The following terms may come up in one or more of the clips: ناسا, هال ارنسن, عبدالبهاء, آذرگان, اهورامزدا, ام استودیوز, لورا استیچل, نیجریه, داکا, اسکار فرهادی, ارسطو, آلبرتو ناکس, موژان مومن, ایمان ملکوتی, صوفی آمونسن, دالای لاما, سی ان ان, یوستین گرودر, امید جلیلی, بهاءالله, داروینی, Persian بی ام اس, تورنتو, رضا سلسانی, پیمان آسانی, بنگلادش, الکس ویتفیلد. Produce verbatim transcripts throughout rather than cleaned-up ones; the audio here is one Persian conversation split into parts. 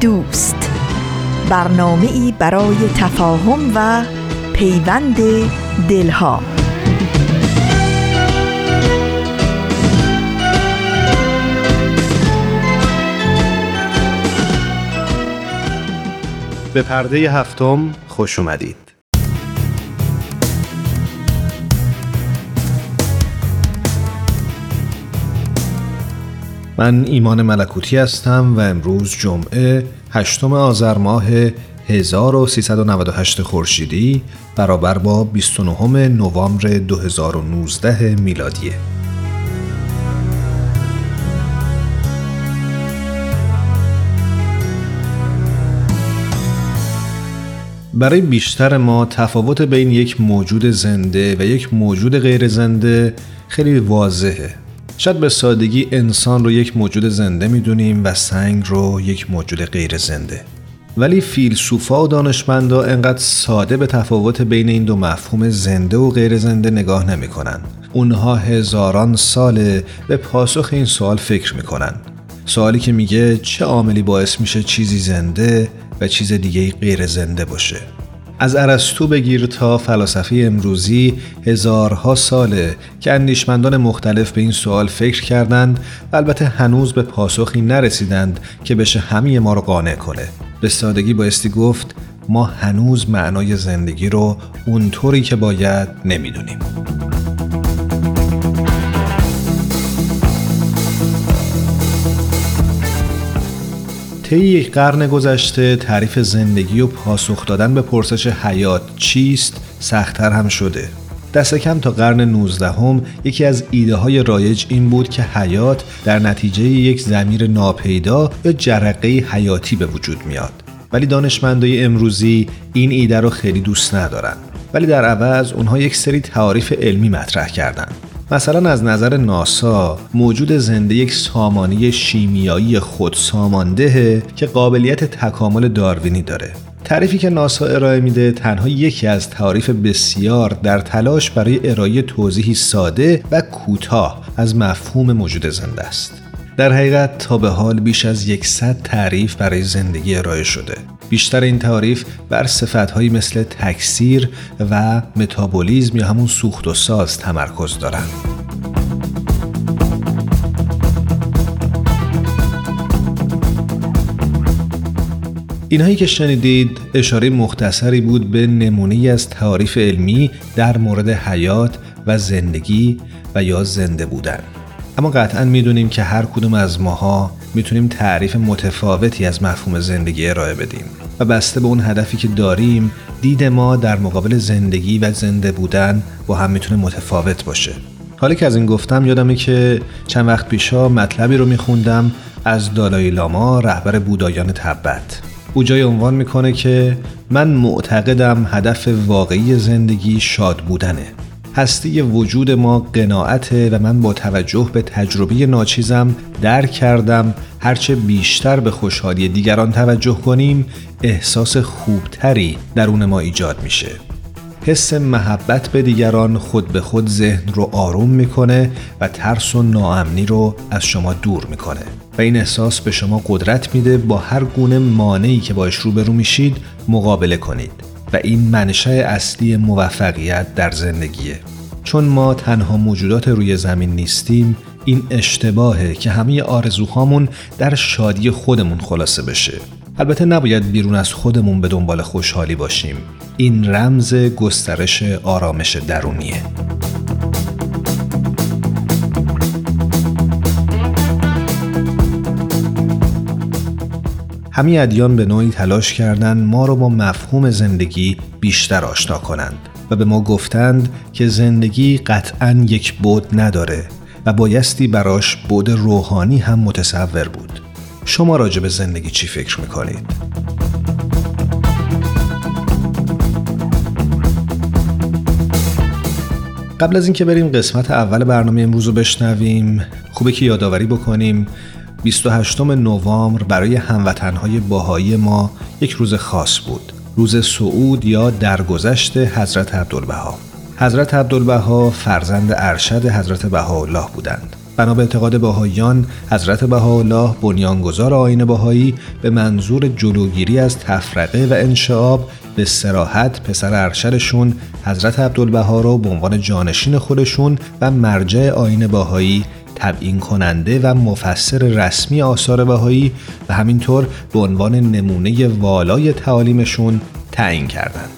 دوست، برنامه‌ای برای تفاهم و پیوند دلها. به پرده هفتم خوش اومدید. من ایمان ملکوتی هستم و امروز جمعه هشتم آذر ماه هزار و سیصد و نود و هشت خورشیدی برابر با بیست و نه نوامبر دو هزار و نوزده میلادیه. برای بیشتر ما تفاوت بین یک موجود زنده و یک موجود غیر زنده خیلی واضحه. شاید به سادگی انسان رو یک موجود زنده میدونیم و سنگ رو یک موجود غیر زنده. ولی فیلسوفا و دانشمندا انقدر ساده به تفاوت بین این دو مفهوم زنده و غیر زنده نگاه نمیکنن. اونها هزاران ساله به پاسخ این سوال فکر میکنن. سوالی که میگه چه عاملی باعث میشه چیزی زنده و چیز دیگه غیر زنده باشه؟ از ارسطو بگیر تا فلاسفه امروزی هزارها ساله که اندیشمندان مختلف به این سوال فکر کردند و البته هنوز به پاسخی نرسیدند که بشه همه ما رو قانع کنه. به سادگی بایستی گفت ما هنوز معنای زندگی رو اونطوری که باید نمیدونیم. طی یک قرن گذشته تعریف زندگی و پاسخ دادن به پرسش حیات چیست سخت‌تر هم شده. دست کم تا قرن نوزدهم یکی از ایده های رایج این بود که حیات در نتیجه یک ضمیر ناپیدا یا جرقه حیاتی به وجود میاد. ولی دانشمندای امروزی این ایده رو خیلی دوست ندارن. ولی در عوض اونها یک سری تعاریف علمی مطرح کردن. مثلا از نظر ناسا موجود زنده یک سامانه شیمیایی خود ساماندهه که قابلیت تکامل داروینی داره. تعریفی که ناسا ارائه میده تنها یکی از تعاریف بسیار در تلاش برای ارائه توضیحی ساده و کوتاه از مفهوم موجود زنده است. در حقیقت تا به حال بیش از صد تعریف برای زندگی ارائه شده. بیشتر این تعاریف بر صفت‌هایی مثل تکثیر و متابولیزم یا همون سوخت و ساز تمرکز دارند. اینهایی که شنیدید اشاره مختصری بود به نمونه‌ای از تعاریف علمی در مورد حیات و زندگی و یا زنده بودن. اما قطعاً میدونیم که هر کدوم از ماها میتونیم تعریف متفاوتی از مفهوم زندگی ارائه بدیم و بسته به اون هدفی که داریم دید ما در مقابل زندگی و زنده بودن با هم میتونه متفاوت باشه. حالا که از این گفتم یادمه که چند وقت پیشا مطلبی رو میخوندم از دالای لاما، رهبر بودایان تبت. او جای عنوان میکنه که من معتقدم هدف واقعی زندگی شاد بودنه. هستی وجود ما قناعته و من با توجه به تجربه ناچیزم درک کردم هرچه بیشتر به خوشحالی دیگران توجه کنیم احساس خوبتری درون ما ایجاد میشه. حس محبت به دیگران خود به خود ذهن رو آروم میکنه و ترس و ناامنی رو از شما دور میکنه و این احساس به شما قدرت میده با هر گونه مانعی که باش روبرو میشید مقابله کنید. و این منشأ اصلی موفقیت در زندگیه. چون ما تنها موجودات روی زمین نیستیم، این اشتباهه که همه آرزوهامون در شادی خودمون خلاصه بشه. البته نباید بیرون از خودمون به دنبال خوشحالی باشیم. این رمز گسترش آرامش درونیه. همین ادیان به نوعی تلاش کردند ما رو با مفهوم زندگی بیشتر آشنا کنند و به ما گفتند که زندگی قطعاً یک بعد نداره و بایستی براش بود روحانی هم متصور بود. شما راجع به زندگی چی فکر میکنید؟ قبل از اینکه بریم قسمت اول برنامه امروز رو بشنویم، خوبه که یادآوری بکنیم بیست و هشتم نوامبر برای هموطنهای بهائی ما یک روز خاص بود. روز صعود یا درگذشت حضرت عبدالبهاء. حضرت عبدالبهاء فرزند ارشد حضرت بهاءالله بودند. بنا به اعتقاد بهائیان، حضرت بهاءالله بنیانگذار آیین بهائی به منظور جلوگیری از تفرقه و انشعاب به صراحت پسر ارشدشون حضرت عبدالبهاء را به عنوان جانشین خودشون و مرجع آیین بهائی، تبیین کننده و مفسر رسمی آثار بهائی و همینطور به عنوان نمونه والای تعالیمشون تعیین کردند.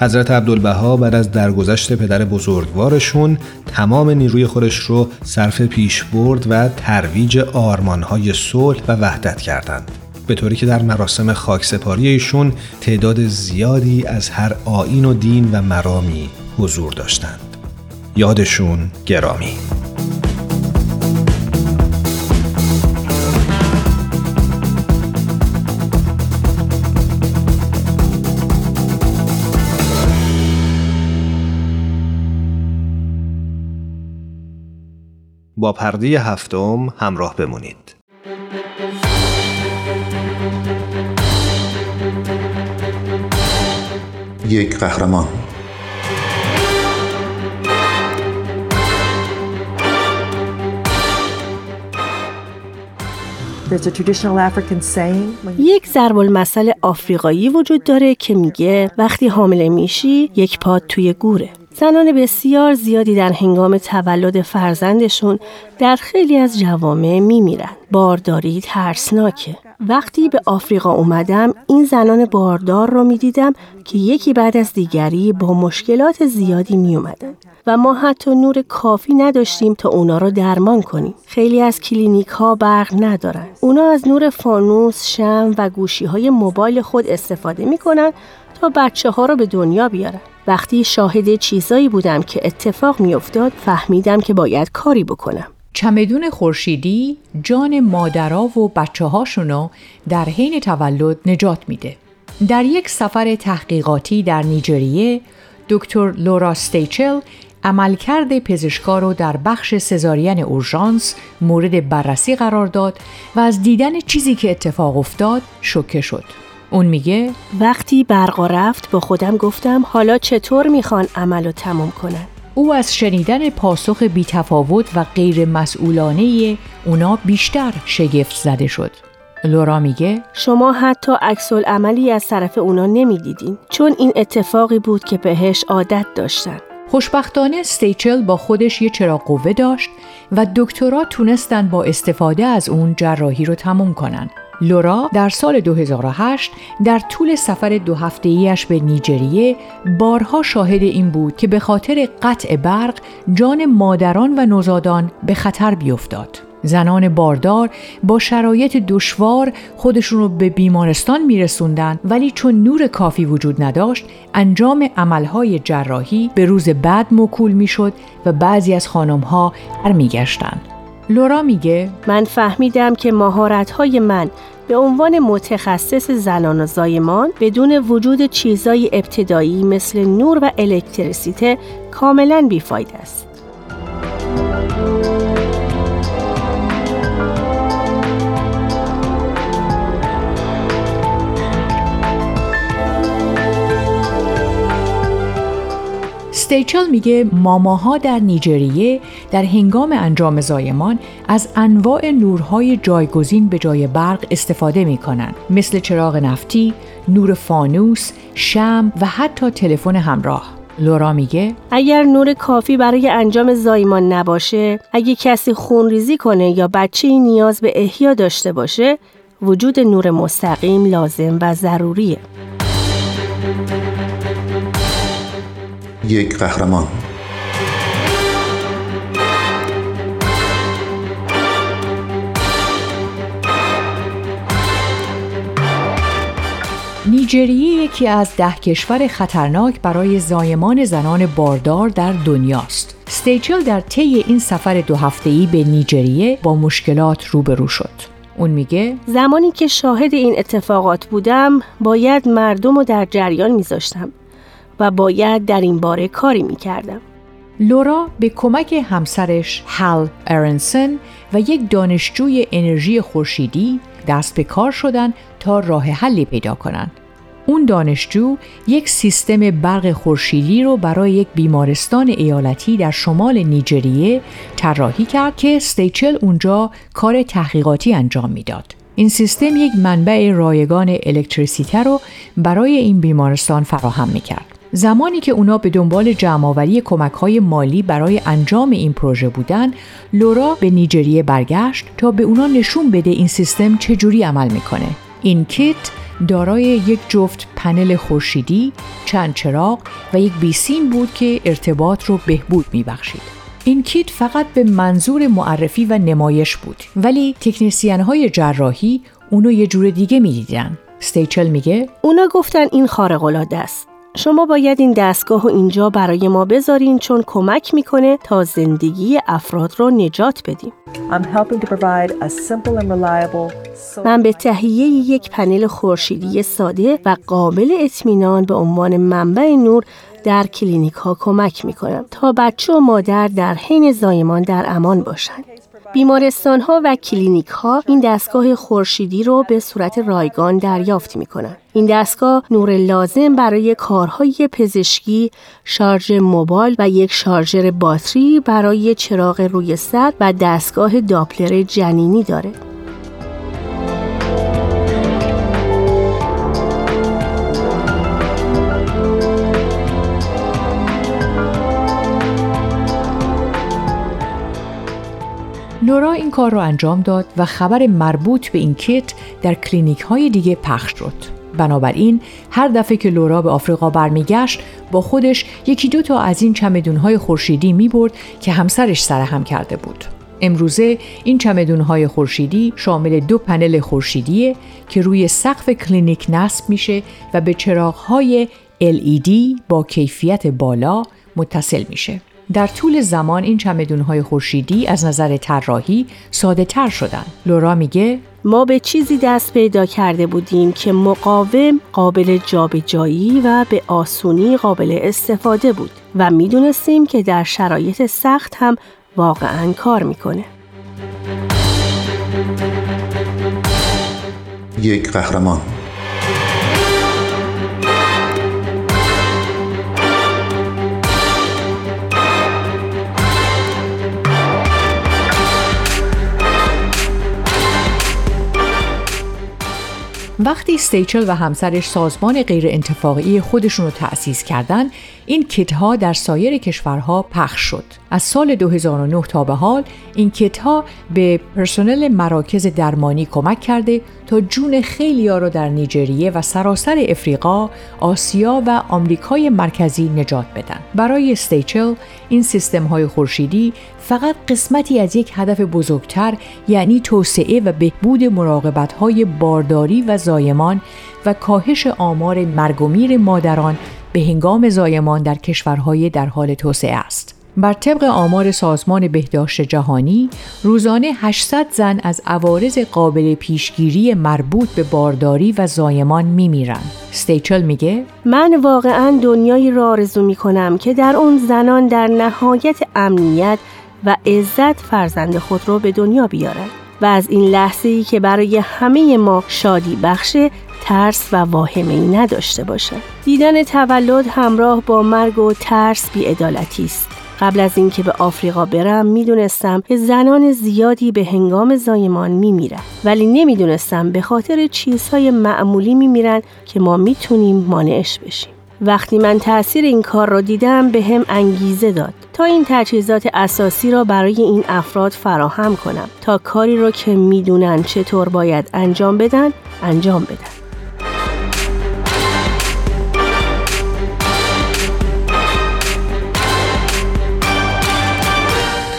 حضرت عبدالبها بعد از درگذشت پدر بزرگوارشون تمام نیروی خودش رو صرف پیشبرد و ترویج آرمانهای صلح و وحدت کردند، به طوری که در مراسم خاکسپاری ایشون تعداد زیادی از هر آیین و دین و مرامی حضور داشتند. یادشون گرامی. با پرده هفتم همراه بمونید. یک قهرمان. یک ضرب‌المثل آفریقایی وجود داره که میگه وقتی حامله میشی یک پاد توی گوره. زنان بسیار زیادی در هنگام تولد فرزندشون در خیلی از جوامع میمیرن. بارداری ترسناکه. وقتی به آفریقا اومدم این زنان باردار رو میدیدم که یکی بعد از دیگری با مشکلات زیادی میومدن و ما حتی نور کافی نداشتیم تا اونا رو درمان کنیم. خیلی از کلینیک ها برق ندارن. اونا از نور فانوس، شمع و گوشی های موبایل خود استفاده میکنن تا بچه ها رو به دنیا بیارن. وقتی شاهد چیزایی بودم که اتفاق میافتاد فهمیدم که باید کاری بکنم. چمدون خورشیدی جان مادرها و بچه‌هاشونو در حین تولد نجات میده. در یک سفر تحقیقاتی در نیجریه، دکتر لورا استیچل عملکرد پزشکا رو در بخش سزارین اورژانس مورد بررسی قرار داد و از دیدن چیزی که اتفاق افتاد شوکه شد. اون میگه وقتی برقا رفت با خودم گفتم حالا چطور میخوان عملو تموم کنن. او از شنیدن پاسخ بی‌تفاوت و غیر مسئولانه اونا بیشتر شگفت زده شد. لورا میگه شما حتی عکس‌العملی از طرف اونا نمیدیدین، چون این اتفاقی بود که بهش عادت داشتن. خوشبختانه استیچل با خودش یه چراغ قوه داشت و دکترها تونستن با استفاده از اون جراحی رو تموم کنن. لورا در سال دو هزار و هشت در طول سفر دو هفته‌ایش به نیجریه بارها شاهد این بود که به خاطر قطع برق جان مادران و نوزادان به خطر بیفتاد. زنان باردار با شرایط دشوار خودشون رو به بیمارستان میرسوندن، ولی چون نور کافی وجود نداشت انجام عملهای جراحی به روز بعد موکول میشد و بعضی از خانم‌ها برمیگشتن. لورا میگه من فهمیدم که مهارت‌های من به عنوان متخصص زنان و زایمان بدون وجود چیزای ابتدایی مثل نور و الکتریسیته کاملاً بیفایده است. استیچل میگه ماماها در نیجریه در هنگام انجام زایمان از انواع نورهای جایگزین به جای برق استفاده میکنن، مثل چراغ نفتی، نور فانوس، شمع و حتی تلفن همراه. لورا میگه اگر نور کافی برای انجام زایمان نباشه، اگه کسی خونریزی کنه یا بچه‌ای نیاز به احیا داشته باشه، وجود نور مستقیم لازم و ضروریه. یک قهرمان. نیجریه یکی از ده کشور خطرناک برای زایمان زنان باردار در دنیاست. استیچل در طی این سفر دو هفته‌ای به نیجریه با مشکلات روبرو شد. اون میگه زمانی که شاهد این اتفاقات بودم باید مردم رو در جریان میذاشتم و باید در این باره کاری میکردم. لورا به کمک همسرش هال ارنسن و یک دانشجوی انرژی خورشیدی دست به کار شدن تا راه حلی پیدا کنن. اون دانشجو یک سیستم برق خورشیدی رو برای یک بیمارستان ایالتی در شمال نیجریه طراحی کرد که استیچل اونجا کار تحقیقاتی انجام میداد. این سیستم یک منبع رایگان الکتریسیته رو برای این بیمارستان فراهم میکرد. زمانی که اونا به دنبال جمع‌آوری کمک‌های مالی برای انجام این پروژه بودن، لورا به نیجریه برگشت تا به اونا نشون بده این سیستم چجوری عمل میکنه. این کیت دارای یک جفت پنل خورشیدی، چند چراغ و یک بیسیم بود که ارتباط رو بهبود میبخشید. این کیت فقط به منظور معرفی و نمایش بود، ولی تکنسین‌های جراحی اونو یه جور دیگه می‌دیدن. استیچل میگه اونا گفتن این خارق‌العاده است. شما باید این دستگاه رو اینجا برای ما بذارین چون کمک میکنه تا زندگی افراد رو نجات بدیم. من به تهیه یک پنل خورشیدی ساده و قابل اطمینان به عنوان منبع نور در کلینیک ها کمک میکنم تا بچه و مادر در حین زایمان در امان باشند. بیمارستان ها و کلینیک ها این دستگاه خورشیدی رو به صورت رایگان دریافت می کنن. این دستگاه نور لازم برای کارهای پزشکی، شارژ موبایل و یک شارژر باتری برای چراغ روی سر و دستگاه داپلر جنینی داره. لورا این کار رو انجام داد و خبر مربوط به این کیت در کلینیک‌های دیگه پخش شد. بنابراین هر دفعه که لورا به آفریقا برمیگشت با خودش یکی دو تا از این چمدون‌های خورشیدی می‌برد که همسرش سرهم کرده بود. امروزه این چمدون‌های خورشیدی شامل دو پنل خورشیدیه که روی سقف کلینیک نصب میشه و به چراغ‌های ال ای دی با کیفیت بالا متصل میشه. در طول زمان این چمدون‌های خورشیدی از نظر طراحی ساده‌تر شدن. لورا میگه ما به چیزی دست پیدا کرده بودیم که مقاوم، قابل جابجایی و به آسونی قابل استفاده بود و میدونستیم که در شرایط سخت هم واقعاً کار میکنه. یک قهرمان. وقتی استیچل و همسرش سازمان غیر انتفاعی خودشون رو تأسیس کردن، این کیت‌ها در سایر کشورها پخش شد. از سال دو هزار و نه تا به حال، این کیت‌ها به پرسنل مراکز درمانی کمک کرده تا جون خیلی‌ها رو در نیجریه و سراسر افریقا، آسیا و آمریکای مرکزی نجات بدن. برای استیچل، این سیستم‌های خورشیدی فقط قسمتی از یک هدف بزرگتر، یعنی توسعه و بهبود مراقبت‌های بارداری و زایمان و کاهش آمار مرگ و میر مادران به هنگام زایمان در کشورهای در حال توسعه است. بر طبق آمار سازمان بهداشت جهانی، روزانه هشتصد زن از عوارض قابل پیشگیری مربوط به بارداری و زایمان میمیرند. استیچل میگه من واقعاً دنیایی را آرزو میکنم که در اون زنان در نهایت امنیت و عزت فرزند خود را به دنیا بیارند و از این لحظه‌ای که برای همه ما شادی بخشه، ترس و واهمه‌ای نداشته باشه. دیدن تولد همراه با مرگ و ترس بی‌عدالتی است. قبل از اینکه به آفریقا برم میدونستم که زنان زیادی به هنگام زایمان میمیرن، ولی نمیدونستم به خاطر چیزهای معمولی میمیرن که ما میتونیم مانعش بشیم. وقتی من تأثیر این کار را دیدم به هم انگیزه داد تا این تجهیزات اساسی را برای این افراد فراهم کنم تا کاری را که میدونن چطور باید انجام بدن انجام بدن.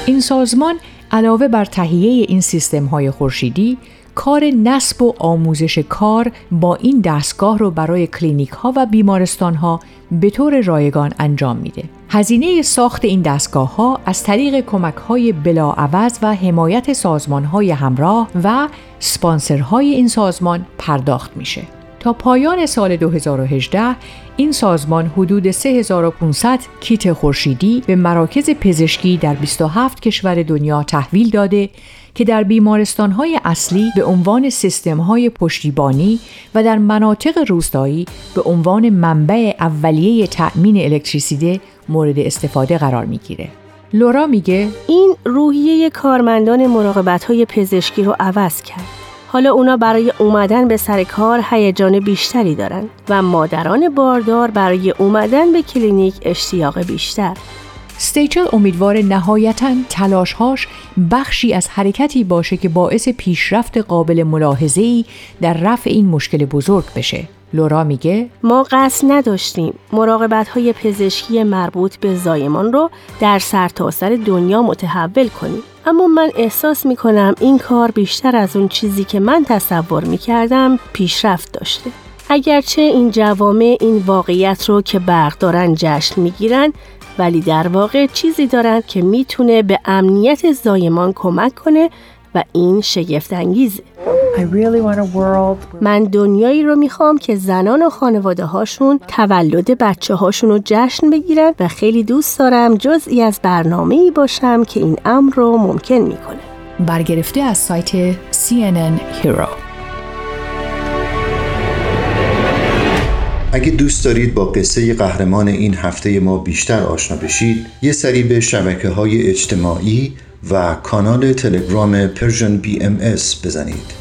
این سازمان علاوه بر تهیه این سیستم‌های خورشیدی، کار نسب و آموزش کار با این دستگاه رو برای کلینیک ها و بیمارستان ها به طور رایگان انجام میده. هزینه ساخت این دستگاه ها از طریق کمک های بلاعوض و حمایت سازمان های همراه و سپانسرهای این سازمان پرداخت میشه. تا پایان سال دو هزار و هجده این سازمان حدود سه هزار و پانصد کیت خورشیدی به مراکز پزشکی در بیست و هفت کشور دنیا تحویل داده که در بیمارستان‌های اصلی به عنوان سیستم‌های پشتیبانی و در مناطق روستایی به عنوان منبع اولیه تأمین الکتریسیته مورد استفاده قرار می‌گیره. لورا میگه این روحیه کارمندان مراقبت‌های پزشکی رو عوض کرد. حالا اونا برای اومدن به سر کار هیجان بیشتری دارن و مادران باردار برای اومدن به کلینیک اشتیاق بیشتر. استیچل امیدوار نهایتاً تلاش‌هاش بخشی از حرکتی باشه که باعث پیشرفت قابل ملاحظه‌ای در رفع این مشکل بزرگ بشه. لورا میگه ما قصد نداشتیم مراقبت‌های پزشکی مربوط به زایمان رو در سرتاسر دنیا متحول کنیم، اما من احساس می‌کنم این کار بیشتر از اون چیزی که من تصور می‌کردم پیشرفت داشته. اگرچه این جوامع این واقعیت رو که برق دارن جشن می‌گیرن، ولی در واقع چیزی دارن که میتونه به امنیت زایمان کمک کنه و این شگفت انگیزه. من دنیایی رو میخوام که زنان و خانواده هاشون تولد بچه هاشون رو جشن بگیرن و خیلی دوست دارم جزئی از برنامه‌ای باشم که این امر رو ممکن میکنه. برگرفته از سایت سی ان ان Hero. اگه دوست دارید با قصه قهرمان این هفته ما بیشتر آشنا بشید، یه سری به شبکه‌های اجتماعی و کانال تلگرام Persian بی ام اس بزنید.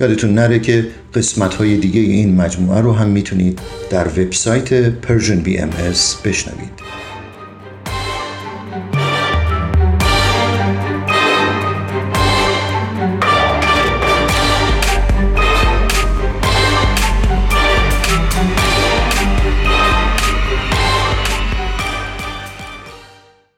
یادتون نره که قسمت‌های دیگه این مجموعه رو هم میتونید در وبسایت Persian بی ام اس بشنوید.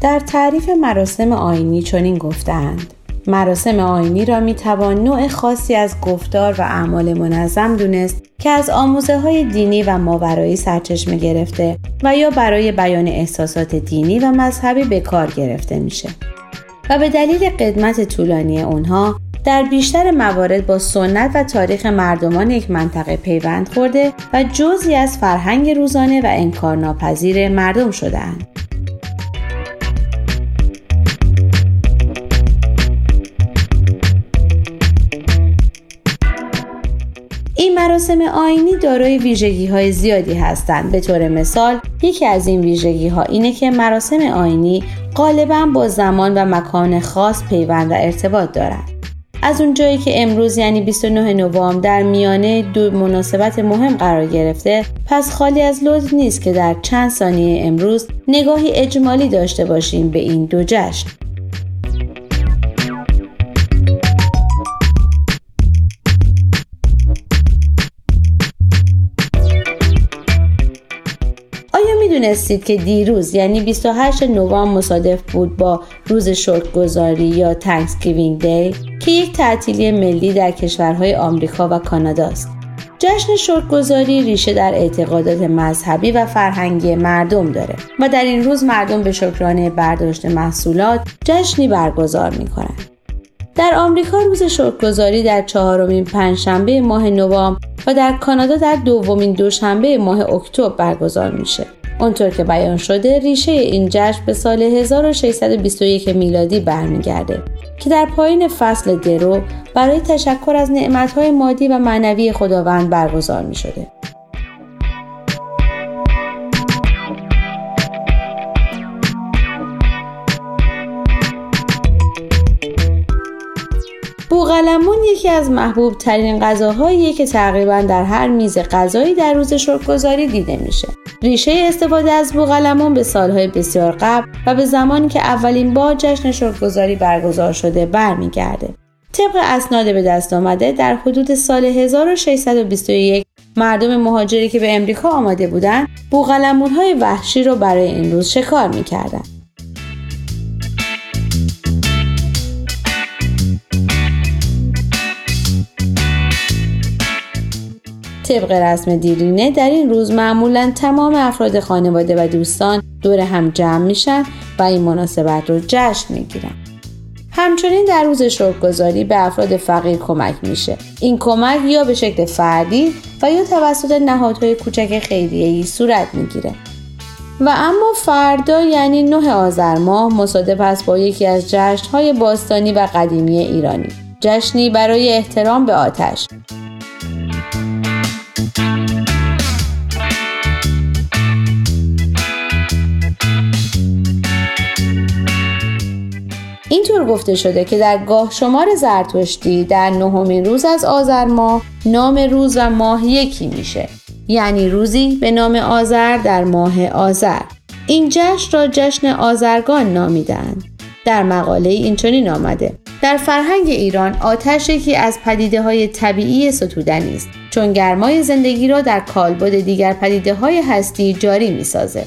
در تعریف مراسم آیینی چنین گفتند: مراسم آیینی را میتوان نوع خاصی از گفتار و اعمال منظم دونست که از آموزه های دینی و ماورایی سرچشمه گرفته و یا برای بیان احساسات دینی و مذهبی به کار گرفته میشه و به دلیل قدمت طولانی اونها در بیشتر موارد با سنت و تاریخ مردمان یک منطقه پیوند خورده و جزئی از فرهنگ روزانه و انکارناپذیر مردم شده‌اند. مراسم آیینی دارای ویژگی‌های زیادی هستند. به طور مثال یکی از این ویژگی‌ها اینه که مراسم آیینی غالباً با زمان و مکان خاص پیوند و ارتباط دارند. از اونجایی که امروز یعنی بیست و نه نوامبر در میانه دو مناسبت مهم قرار گرفته، پس خالی از لطف نیست که در چند ثانیه امروز نگاهی اجمالی داشته باشیم به این دو جشن. دونستید که دیروز یعنی بیست و هشت نوامبر مصادف بود با روز شکرگزاری یا Thanksgiving Day که یک تعطیلی ملی در کشورهای آمریکا و کانادا است. جشن شکرگزاری ریشه در اعتقادات مذهبی و فرهنگی مردم داره و در این روز مردم به شکرانه برداشت محصولات جشنی برگزار می‌کنند. در آمریکا روز شکرگزاری در چهارمین پنجشنبه ماه نوامبر و در کانادا در دومین دوشنبه ماه اکتبر برگزار میشه. اونطور که بیان شده ریشه این جشن به سال هزار و ششصد و بیست و یک میلادی برمیگرده که در پایان فصل درو برای تشکر از نعمت‌های مادی و معنوی خداوند برگزار می‌شده. بوقلمون یکی از محبوب ترین غذاهاییه که تقریباً در هر میز غذایی در روز شکرگزاری دیده میشه. ریشه استفاده از بوقلمون به سالهای بسیار قبل و به زمانی که اولین بار جشن شکرگزاری برگزار شده برمیگرده. طبق اسناد به دست آمده در حدود سال هزار و ششصد و بیست و یک مردم مهاجری که به امریکا آمده بودند بوقلمون‌های وحشی رو برای این روز شکار میکردن. طبق رسم دیرینه در این روز معمولاً تمام افراد خانواده و دوستان دور هم جمع میشن و این مناسبت رو جشن میگیرن. همچنین در روز شکرگزاری به افراد فقیر کمک میشه. این کمک یا به شکل فردی و یا توسط نهادهای کوچک خیریه‌ای صورت میگیره. و اما فردا یعنی نه آذر ماه مصادف است با یکی از جشن‌های باستانی و قدیمی ایرانی، جشنی برای احترام به آتش. اینطور گفته شده که در گاه شمار زرتشتی در نهمین روز از آذر ماه نام روز و ماه یکی میشه، یعنی روزی به نام آذر در ماه آذر. این جشن را جشن آذرگان نامیدند. در مقاله این چنین آمده: در فرهنگ ایران آتش یکی از پدیده‌های طبیعی ستودنی است، چون گرمای زندگی را در کالبد دیگر پدیده‌های هستی جاری می‌سازد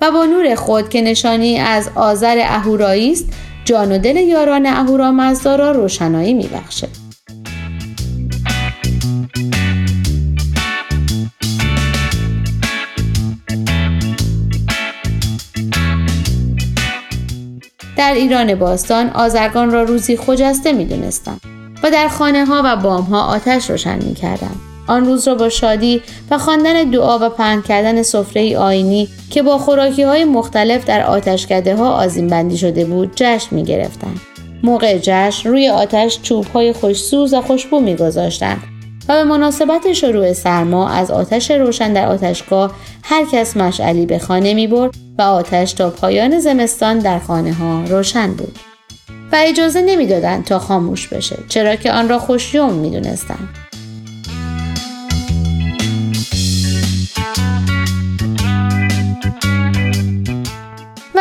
و با نور خود که نشانی از آذر اهورایی است جان و دل یاران اهورامزدا را روشنایی می‌بخشد. در ایران باستان آذرگان را روزی خجسته می‌دونستند و در خانه‌ها و بام‌ها آتش روشن می‌کردند. آن روز را با شادی و خواندن دعا و پهن کردن سفره آیینی که با خوراکی‌های مختلف در آتشکده‌ها آذین‌بندی شده بود جشن می‌گرفتند. موقع جشن روی آتش چوب‌های خوش‌سوز و خوشبو می‌گذاشتند و به مناسبت شروع سرما از آتش روشن در آتشگاه هر کس مشعلی به خانه می‌برد و آتش تا پایان زمستان در خانه‌ها روشن بود و اجازه نمی‌دادند تا خاموش بشه، چرا که آن را خوشیوم می‌دونستند.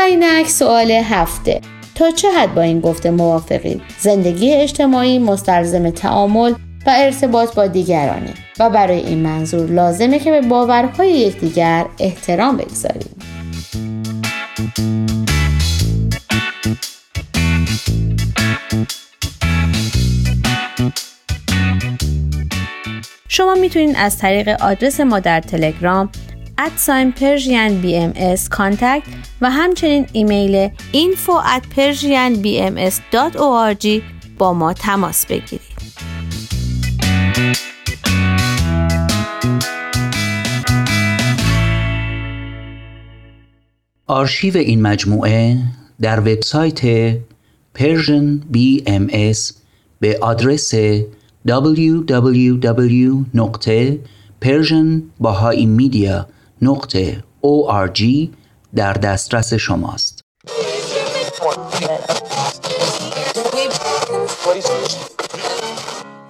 اینک سوال هفته: تا چه حد با این گفته موافقید زندگی اجتماعی مستلزم تعامل و ارتباط با دیگرانه و برای این منظور لازمه که به باورهای یکدیگر احترام بگذاریم؟ شما میتونید از طریق آدرس ما در تلگرام ات پرشین بی ام اس کانتکت و همچنین ایمیل اینفو ات پرشین بی ام اس دات او آر جی با ما تماس بگیرید. آرشیو این مجموعه در وبسایت Persian بی ام اس به آدرس دبلیو دبلیو دبلیو دات پرشین بهایی مدیا دات او آر جی نقطه او آر جی در دسترس شماست.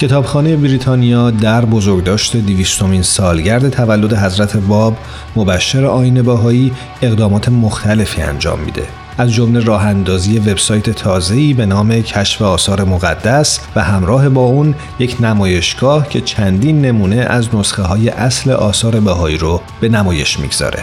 کتابخانه بریتانیا در بزرگداشت دویستمین سالگرد تولد حضرت باب مبشر آیین بهایی اقدامات مختلفی انجام میده. از جمله راه اندازی وبسایت تازه‌ای به نام کشف آثار مقدس و همراه با اون یک نمایشگاه که چندین نمونه از نسخه های اصل آثار بهایی رو به نمایش میگذاره.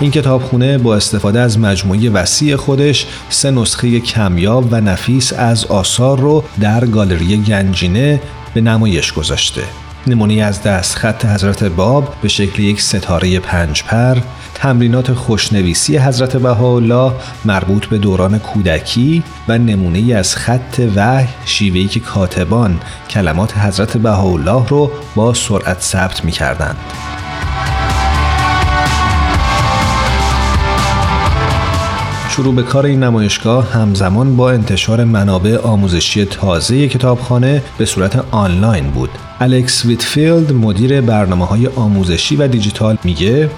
این کتابخونه با استفاده از مجموعه وسیع خودش سه نسخه کمیاب و نفیس از آثار رو در گالری گنجینه به نمایش گذاشته. نمونه‌ای از دستخط حضرت باب به شکل یک ستاره پنج پر، تمرینات خوشنویسی حضرت بهاءالله مربوط به دوران کودکی و نمونه‌ای از خط وحی، شیوه‌ای که کاتبان کلمات حضرت بهاءالله رو با سرعت ثبت می‌کردند. شروع به کار این نمایشگاه همزمان با انتشار منابع آموزشی تازه کتابخانه به صورت آنلاین بود. الکس ویتفیلد، مدیر برنامه‌های آموزشی و دیجیتال، میگه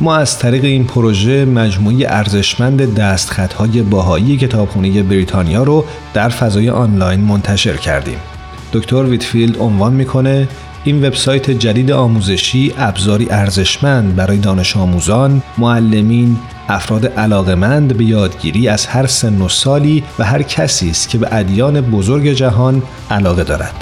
ما از طریق این پروژه مجموعه ارزشمند دستخط‌های بهایی کتابخانه بریتانیا رو در فضای آنلاین منتشر کردیم. دکتر ویتفیلد عنوان میکنه این وبسایت جدید آموزشی ابزاری ارزشمند برای دانش آموزان، معلمان، افراد علاقه‌مند به یادگیری از هر سن و سالی و هر کسی است که به ادیان بزرگ جهان علاقه دارد.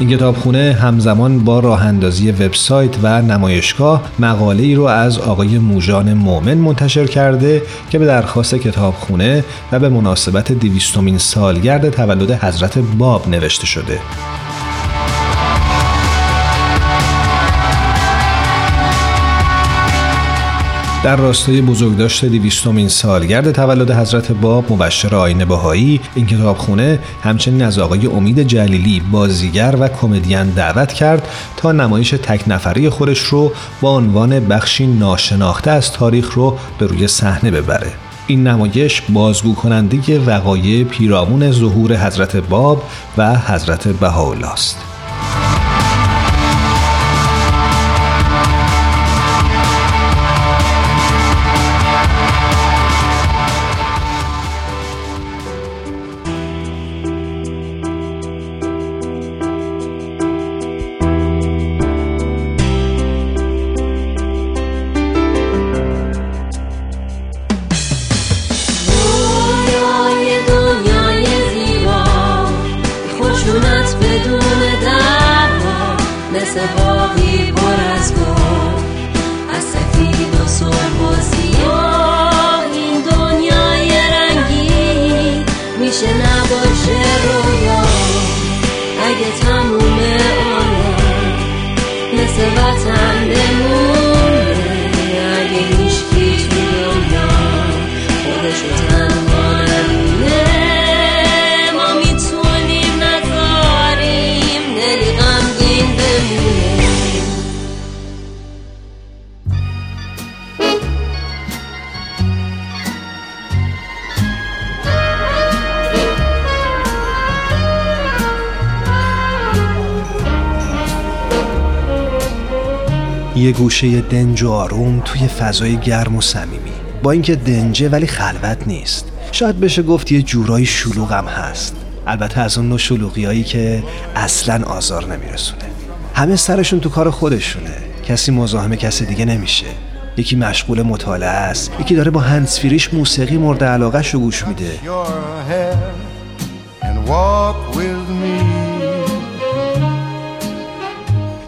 این کتابخونه همزمان با راه اندازی وبسایت و نمایشگاه مقاله‌ای رو از آقای موژان مومن منتشر کرده که به درخواست کتابخونه و به مناسبت دویستمین سالگرد تولد حضرت باب نوشته شده. در راستای بزرگداشت دویستمین سالگرد تولد حضرت باب، مبشر آیین بهایی، این کتابخونه همچنین از آقای امید جلیلی، بازیگر و کمدین، دعوت کرد تا نمایش تک نفری خودش رو با عنوان بخشی ناشناخته از تاریخ رو به روی صحنه ببره. این نمایش بازگو کننده وقایع پیرامون ظهور حضرت باب و حضرت بهاءالله است. یه گوشه دنج و آروم توی فضای گرم و صمیمی، با اینکه دنجه ولی خلوت نیست. شاید بشه گفت یه جورایی شلوغ هم هست، البته از اون نوع شلوغیایی که اصلاً آزار نمیرسونه. همه سرشون تو کار خودشونه، کسی مزاحم کسی دیگه نمیشه. یکی مشغول مطالعه است، یکی داره با هندزفریش موسیقی مورد علاقه شو گوش میده.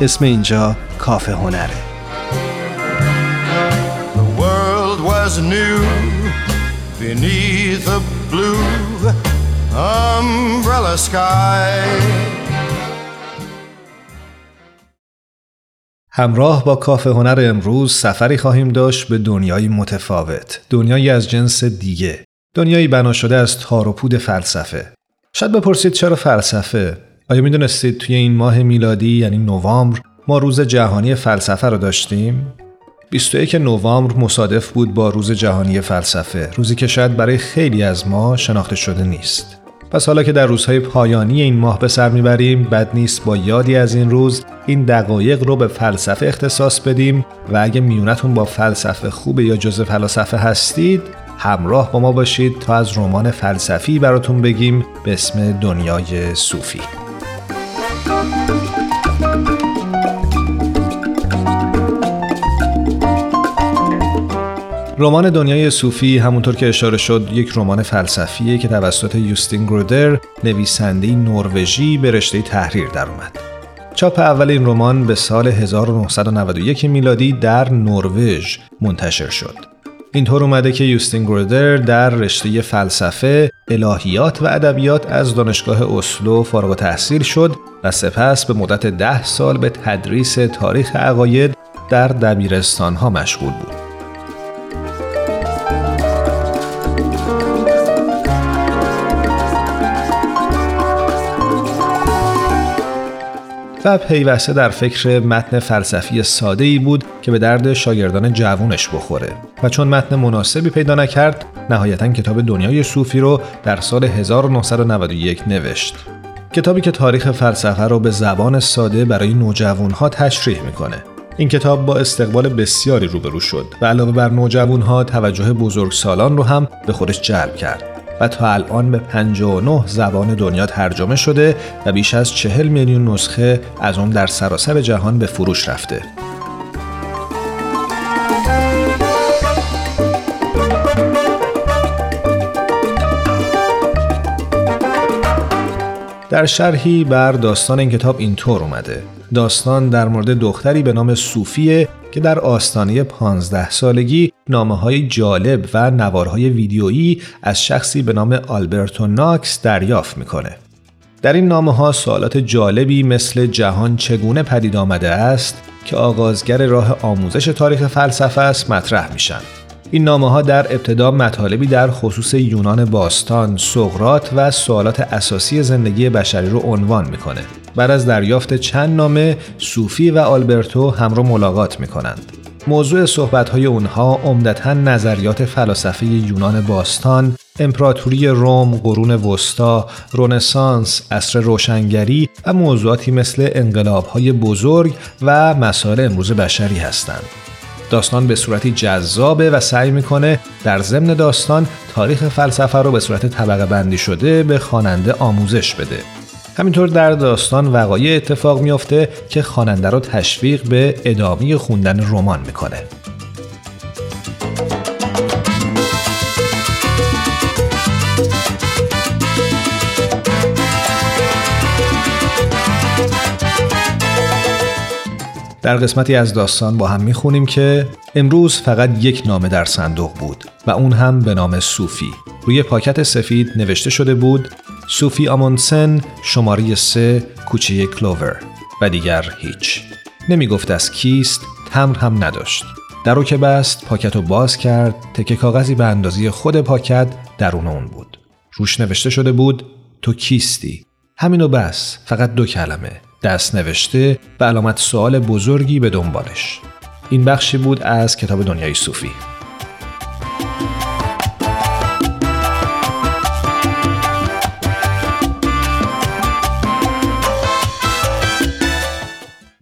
اسم اینجا کافه هنره. The world was new beneath a blue umbrella sky. همراه با کافه هنر امروز سفری خواهیم داشت به دنیای متفاوت، دنیایی از جنس دیگه، دنیایی بنا شده از تار و پود فلسفه. شاید بپرسید چرا فلسفه؟ آیا میدونستید توی این ماه میلادی یعنی نوامبر ما روز جهانی فلسفه رو داشتیم؟ بیست و یکم نوامبر مصادف بود با روز جهانی فلسفه، روزی که شاید برای خیلی از ما شناخته شده نیست. پس حالا که در روزهای پایانی این ماه به سر میبریم، بد نیست با یادی از این روز این دقایق رو به فلسفه اختصاص بدیم و اگه میونتون با فلسفه خوبه یا جزء فلاسفه هستید، همراه با ما باشید تا از رمان فلسفی براتون بگیم به اسم دنیای صوفی. رمان دنیای صوفی همونطور که اشاره شد یک رمان فلسفیه که توسط یوستین گرودر، نویسنده‌ای نروژی، به رشته تحریر درآمد. چاپ اول این رمان به سال هزار و نهصد و نود و یک میلادی در نروژ منتشر شد. اینطور اومده که یوستین گرودر در رشته فلسفه، الهیات و ادبیات از دانشگاه اسلو فارغ التحصیل شد و سپس به مدت ده سال به تدریس تاریخ عقاید در دبیرستان‌ها مشغول بود. و پیوسته در فکر متن فلسفی ساده‌ای بود که به درد شاگردان جوانش بخوره و چون متن مناسبی پیدا نکرد، نهایتاً کتاب دنیای صوفی رو در سال هزار و نهصد و نود و یک نوشت. کتابی که تاریخ فلسفه رو به زبان ساده برای نوجوانها تشریح میکنه. این کتاب با استقبال بسیاری روبرو شد و علاوه بر نوجوانها، توجه بزرگسالان رو هم به خودش جلب کرد و تا الان به پنجاه و نه زبان دنیا ترجمه شده و بیش از چهل میلیون نسخه از اون در سراسر جهان به فروش رفته. در شرحی بر داستان این کتاب اینطور اومده. داستان در مورد دختری به نام صوفیه که در آستانه پانزده سالگی نامه‌های جالب و نوارهای ویدیویی از شخصی به نام آلبرتو ناکس دریافت می‌کنه. در این نامه‌ها سوالات جالبی مثل جهان چگونه پدید آمده است که آغازگر راه آموزش تاریخ فلسفه است مطرح میشن. این نامه‌ها در ابتدا مطالبی در خصوص یونان باستان، سقراط و سوالات اساسی زندگی بشری رو عنوان می‌کنه. بعد از دریافت چند نامه، صوفی و آلبرتو هم رو ملاقات می‌کنند. موضوع صحبت‌های اونها عمدتاً نظریات فلسفه یونان باستان، امپراتوری روم، قرون وسطا، رنسانس، عصر روشنگری و موضوعاتی مثل انقلاب‌های بزرگ و مسائل امروز بشری هستند. داستان به صورتی جذابه و سعی میکنه در ضمن داستان تاریخ فلسفه رو به صورت طبقه بندی شده به خواننده آموزش بده. همینطور در داستان وقایع اتفاق میفته که خواننده رو تشویق به ادامه خوندن رمان میکنه. در قسمتی از داستان با هم میخونیم که امروز فقط یک نامه در صندوق بود و اون هم به نام صوفی. روی پاکت سفید نوشته شده بود صوفی آمونسن، شماره سه، کوچه کلوور و دیگر هیچ. نمیگفت از کیست، تمر هم نداشت. در رو که بست پاکت رو باز کرد، تکه کاغذی به اندازه خود پاکت درون اون بود. روش نوشته شده بود تو کیستی؟ همینو بس، فقط دو کلمه. دست نوشته و علامت سوال بزرگی به دنبالش. این بخشی بود از کتاب دنیای صوفی.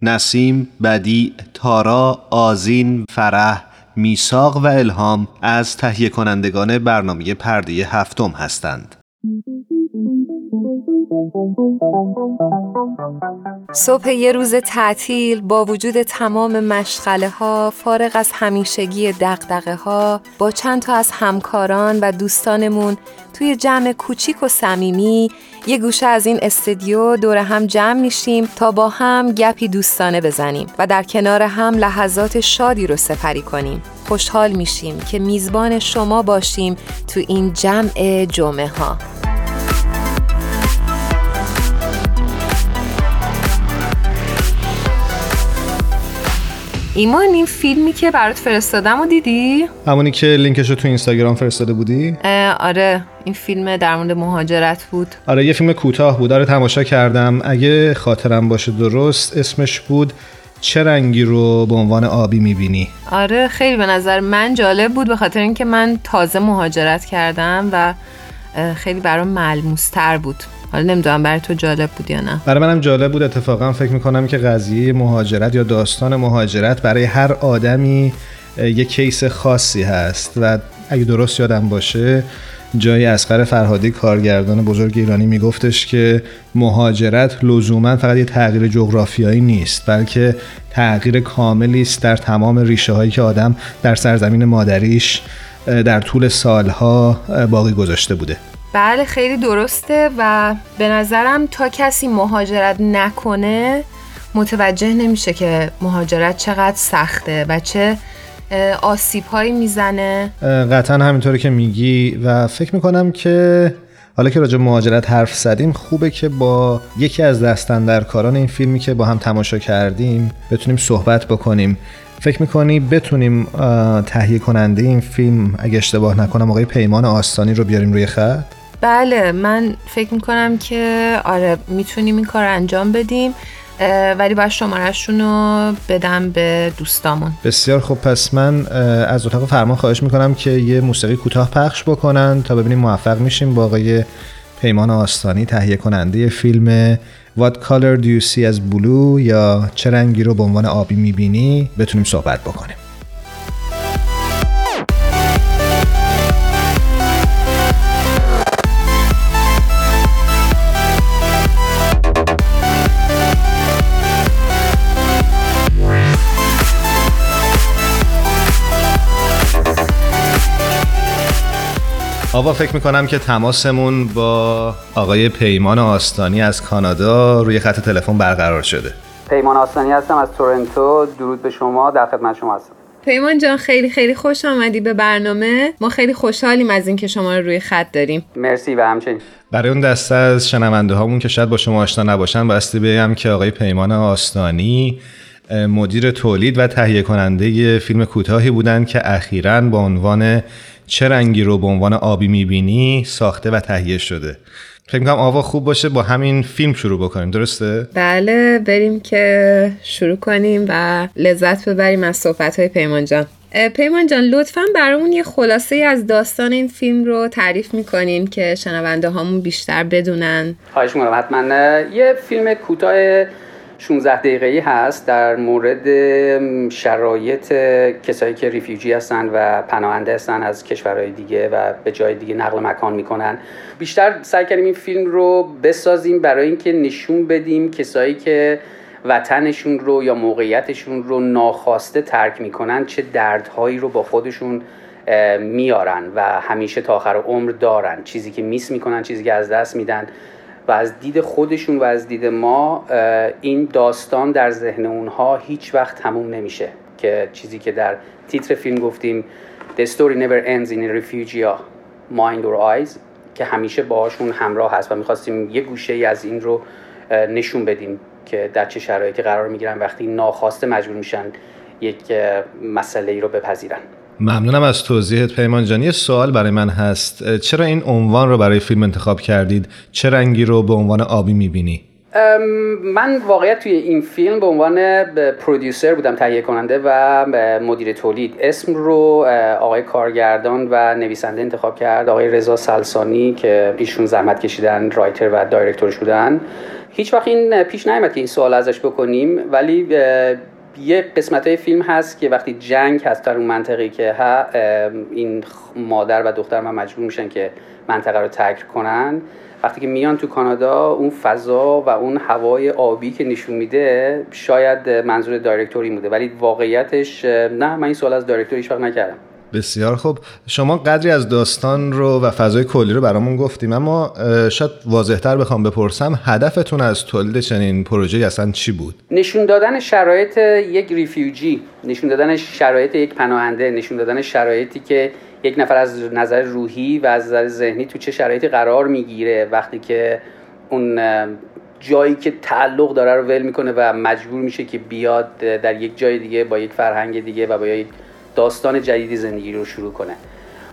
نسیم، بدیع، تارا، آذین، فرح، میثاق و الهام از تهیه کنندگان برنامه پرده هفتم هستند. صبح یه روز تعطیل با وجود تمام مشغله ها، فارغ از همیشگی دغدغه ها، با چند تا از همکاران و دوستانمون توی جمع کوچیک و صمیمی یه گوشه از این استودیو دور هم جمع میشیم تا با هم گپی دوستانه بزنیم و در کنار هم لحظات شادی رو سپری کنیم. خوشحال میشیم که میزبان شما باشیم تو این جمع جمعه ها. ایمان این فیلمی که برات فرستادم رو دیدی؟ همونی که لینکش رو تو اینستاگرام فرستاده بودی؟ آره، این فیلم در مورد مهاجرت بود. آره یه فیلم کوتاه بود، آره تماشا کردم. اگه خاطرم باشه درست اسمش بود چه رنگی رو به عنوان آبی میبینی؟ آره خیلی به نظر من جالب بود، به خاطر اینکه من تازه مهاجرت کردم و خیلی برام ملموس‌تر بود. حالا نمیدونم برای تو جالب بود یا نه. برای منم جالب بود اتفاقا. فکر میکنم که قضیه مهاجرت یا داستان مهاجرت برای هر آدمی یه کیس خاصی هست و اگه درست یادم باشه جای اسکار فرهادی کارگردان بزرگ ایرانی میگفتش که مهاجرت لزوما فقط یه تغییر جغرافیایی نیست، بلکه تغییر کاملی است در تمام ریشه هایی که آدم در سرزمین مادریش در طول سالها باقی گذاشته بوده. بله خیلی درسته و به نظرم تا کسی مهاجرت نکنه متوجه نمیشه که مهاجرت چقدر سخته و چه آسیب‌هایی میزنه. قطعا همینطوره که میگی و فکر میکنم که حالا که راجع به مهاجرت حرف زدیم خوبه که با یکی از دستاندرکاران این فیلمی که با هم تماشا کردیم بتونیم صحبت بکنیم. فکر میکنی بتونیم تهیه کننده این فیلم اگه اشتباه نکنم آقای پیمان آسانی رو بیاریم روی خط؟ بله من فکر میکنم که آره میتونیم این کار انجام بدیم، ولی باید شمارهشون رو بدم به دوستامون. بسیار خب، پس من از اتاق فرمان خواهش میکنم که یه موسیقی کوتاه پخش بکنن تا ببینیم موفق میشیم با آقای پیمان آسانی تهیه کننده فیلم What color do you see as blue یا چه رنگی رو به عنوان آبی میبینی بتونیم صحبت بکنیم. آوا فکر میکنم که تماسمون با آقای پیمان آسانی از کانادا روی خط تلفن برقرار شده. پیمان آسانی هستم از تورنتو، درود به شما، در خدمت شما هستم. پیمان جان خیلی خیلی خوش آمدی به برنامه. ما خیلی خوشحالیم از اینکه شما رو روی خط داریم. مرسی و همچنین. برای اون دسته از شنونده هامون که شاید با شما آشنا نباشن بایستی بگم که آقای پیمان آسانی مدیر تولید و تهیه کننده فیلم کوتاهی بودند که اخیراً با عنوان چه رنگی رو به عنوان آبی میبینی ساخته و تهیه شده. فکر می‌کنم آوا خوب باشه با همین فیلم شروع بکنیم، درسته؟ بله بریم که شروع کنیم و لذت ببریم از صحبت‌های پیمان جان. پیمان جان لطفاً برامون یه خلاصه از داستان این فیلم رو تعریف می‌کنین که شنونده هامون بیشتر بدونن. خواهش می‌کنم. حتماً یه فیلم کوتاه شانزده دقیقه‌ای هست در مورد شرایط کسایی که ریفیوجی هستن و پناهنده هستن از کشورهای دیگه و به جای دیگه نقل مکان میکنن. بیشتر سعی کردیم این فیلم رو بسازیم برای اینکه نشون بدیم کسایی که وطنشون رو یا موقعیتشون رو ناخواسته ترک میکنن چه دردهایی رو با خودشون میارن و همیشه تا آخر عمر دارن، چیزی که میس میکنن، چیزی که از دست میدن و از دید خودشون و از دید ما این داستان در ذهن اونها هیچ وقت تموم نمیشه که چیزی که در تیتر فیلم گفتیم The story never ends in a refugee mind or eyes که همیشه باهاشون همراه هست و میخواستیم یه گوشه ای از این رو نشون بدیم که در چه شرایطی قرار میگیرن وقتی ناخواسته مجبور میشن یک مسئله ای رو بپذیرن. ممنونم از توضیحت پیمان جان. یه سوال برای من هست، چرا این عنوان رو برای فیلم انتخاب کردید؟ چه رنگی رو به عنوان آبی می‌بینی؟ من واقعا توی این فیلم به عنوان پرودیوسر بودم، تهیه کننده و مدیر تولید. اسم رو آقای کارگردان و نویسنده انتخاب کرد، آقای رضا سلسانی که ایشون زحمت کشیدن، رایتر و دایرکتور شدن. هیچ وقت این پیش نیامد که این سوال ازش بکنیم، ولی یه قسمتای فیلم هست که وقتی جنگ هست در اون منطقه‌ای که ها این مادر و دختر من مجبور میشن که منطقه رو ترک کنن، وقتی که میان تو کانادا اون فضا و اون هوای آبی که نشون میده شاید منظور دایرکتوری بوده، ولی واقعیتش نه، من این سوال از دایرکتور هیچ وقت نکردم. بسیار خب، شما قدری از داستان رو و فضای کلی رو برامون گفتیم، اما شاید واضح‌تر بخوام بپرسم هدفتون از تولید چنین پروژه‌ای اصلا چی بود؟ نشون دادن شرایط یک ریفیوجی، نشون دادن شرایط یک پناهنده، نشون دادن شرایطی که یک نفر از نظر روحی و از نظر ذهنی تو چه شرایطی قرار میگیره وقتی که اون جایی که تعلق داره رو ول میکنه و مجبور میشه که بیاد در یک جای دیگه با یک فرهنگ دیگه و با یک داستان جدیدی زندگی رو شروع کنه.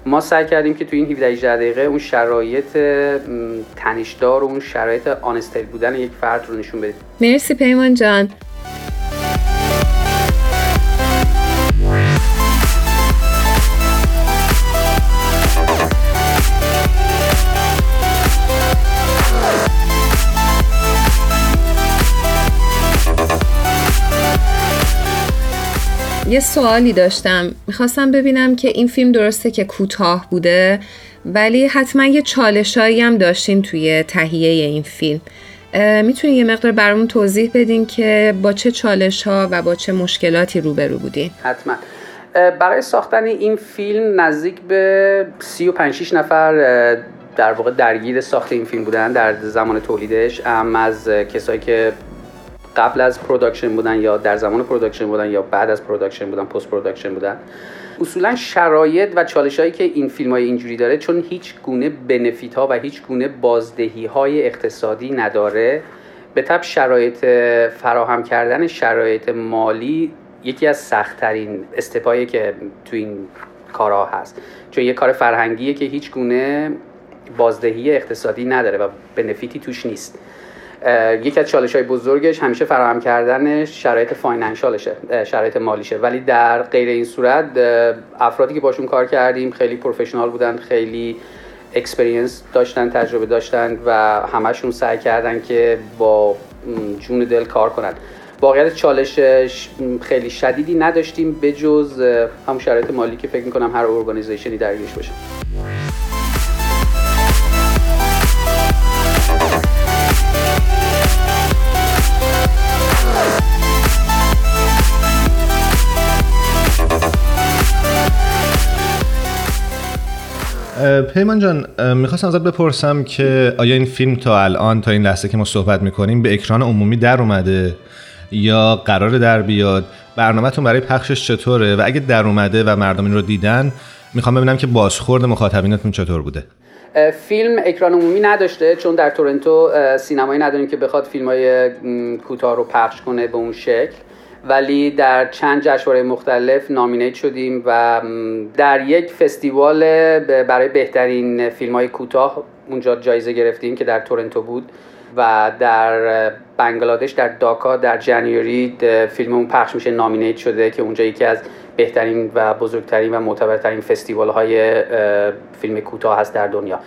ما سعی کردیم که تو این هفده هجده دقیقه اون شرایط تنشدار و اون شرایط آنستل بودن یک فرد رو نشون بدیم. مرسی پیمان جان. یه سوالی داشتم، میخواستم ببینم که این فیلم درسته که کوتاه بوده ولی حتما یه چالشایی هم داشتین توی تهیه این فیلم. میتونین یه مقدار برامون توضیح بدین که با چه چالش‌ها و با چه مشکلاتی روبرو بودین؟ حتما. برای ساختن این فیلم نزدیک به سی و پنج شش نفر در واقع درگیر ساخت این فیلم بودن در زمان تولیدش، هم از کسایی که قبل از پروداکشن بودن یا در زمان پروداکشن بودن یا بعد از پروداکشن بودن، پست پروداکشن بودن. اصولا شرایط و چالش‌هایی که این فیلم‌های اینجوری داره چون هیچ گونه بنفیت‌ها و هیچ گونه بازدهی‌های اقتصادی نداره، به تبع شرایط فراهم کردن شرایط مالی یکی از سخت‌ترین استپایی که تو این کارها هست، چون یه کار فرهنگیه که هیچ گونه بازدهی اقتصادی نداره و بنفیتی توش نیست. یکی از چالش‌های بزرگش همیشه فراهم کردن شرایط فاینانشالشه، شرایط مالیشه، ولی در غیر این صورت افرادی که باشون کار کردیم خیلی پروفشنال بودن، خیلی اکسپریانس داشتن، تجربه داشتن و همشون سعی کردن که با جون دل کار کنن. واقعا چالش خیلی شدیدی نداشتیم به جز همون شرایط مالی که فکر می‌کنم هر اورگانایزیشنی درگیرش باشه. پیمان جان، میخواستم ازت بپرسم که آیا این فیلم تا الان، تا این لحظه که ما صحبت میکنیم، به اکران عمومی در اومده یا قراره در بیاد؟ برنامه‌تون برای پخشش چطوره و اگه در اومده و مردم این رو دیدن، میخوام ببینم که بازخورد مخاطبینتون چطور بوده؟ فیلم اکران عمومی نداشته چون در تورنتو سینمایی نداریم که بخواد فیلم‌های کوتاه رو پخش کنه به اون شکل، ولی در چند جشنواره مختلف نامینیت شدیم و در یک فستیوال برای بهترین فیلم‌های کوتاه اونجا جایزه گرفتیم که در تورنتو بود و در بنگلادش در داکا در ژانویه فیلممون پخش میشه، نامینیت شده که اونجا یکی از بهترین و بزرگترین و معتبرترین فستیوال‌های فیلم کوتاه هست در دنیا.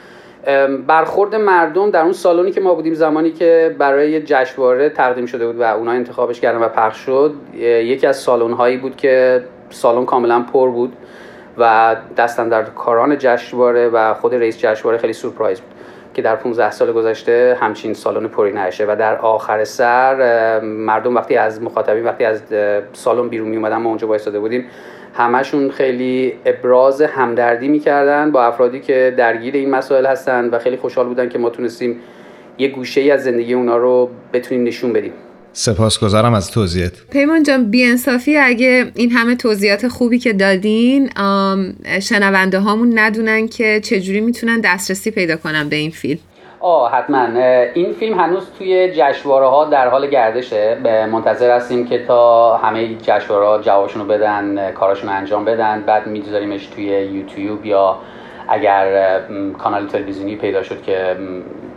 برخورد مردم در اون سالونی که ما بودیم زمانی که برای جشنواره تقدیم شده بود و اونا انتخابش کردن و پخش شد، یکی از سالون‌هایی بود که سالن کاملا پر بود و دست اندرکاران جشنواره و خود رئیس جشنواره خیلی سورپرایز بود که در پانزده سال گذشته همچین سالن پری نشه و در آخر سر مردم وقتی از مخاطبین وقتی از سالن بیرون می اومدن، ما اونجا وایساده بودیم، همشون خیلی ابراز همدردی میکردن با افرادی که درگیر این مسائل هستن و خیلی خوشحال بودن که ما تونستیم یه گوشه‌ای از زندگی اونا رو بتونیم نشون بدیم. سپاسگزارم از توضیحات. پیمان جان، بی‌انصافی اگه این همه توضیحات خوبی که دادین شنونده هامون ندونن که چجوری میتونن دسترسی پیدا کنن به این فیلم. آه حتما، این فیلم هنوز توی جشنواره ها در حال گردشه، منتظر هستیم که تا همه جشنواره ها جوابشون رو بدن، کاراشون رو انجام بدن، بعد میذاریمش توی یوتیوب یا اگر کانال تلویزیونی پیدا شد که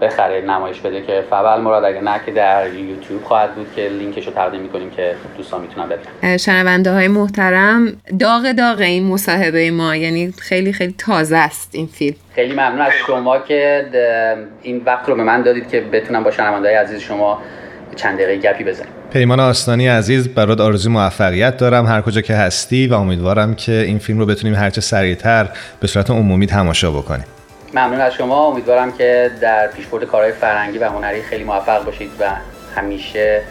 بخره نمایش بده که فعال مراد، اگر نه که در یوتیوب خواهد بود که لینکش رو تقدیم میکنیم که دوستان میتونن ببینن. شنونده های محترم، داغ داغ این مصاحبه ما، یعنی خیلی خیلی تازه است این فیلم. خیلی ممنون از شما که این وقت رو به من دادید که بتونم با شنونده های عزیز شما چند دقیقه گپی بزنم. پیمان آسانی عزیز، برات آرزوی موفقیت دارم هر کجا که هستی و امیدوارم که این فیلم رو بتونیم هرچه سریعتر به صورت عمومی تماشا بکنیم. ممنون از شما، امیدوارم که در پیشبرد کارهای فرهنگی و هنری خیلی موفق باشید و همیشه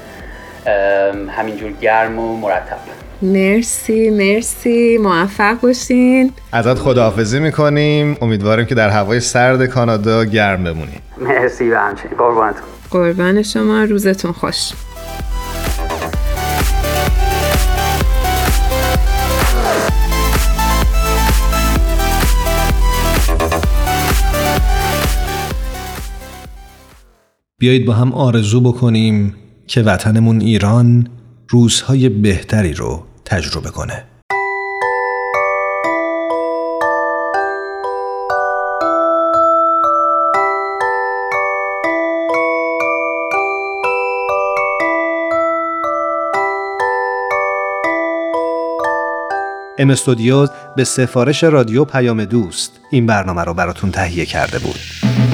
همینجور گرم و مرتب. مرسی مرسی، موفق باشین. ازت خداحافظی میکنیم، امیدواریم که در هوای سرد کانادا گرم بمونید. مرسی و همچنین. قربانتون. قربان شما، روزتون خوش. بیایید با هم آرزو بکنیم که وطنمون ایران روزهای بهتری رو تجربه کنه. ام استودیوز به سفارش رادیو پیام دوست این برنامه رو براتون تهیه کرده بود.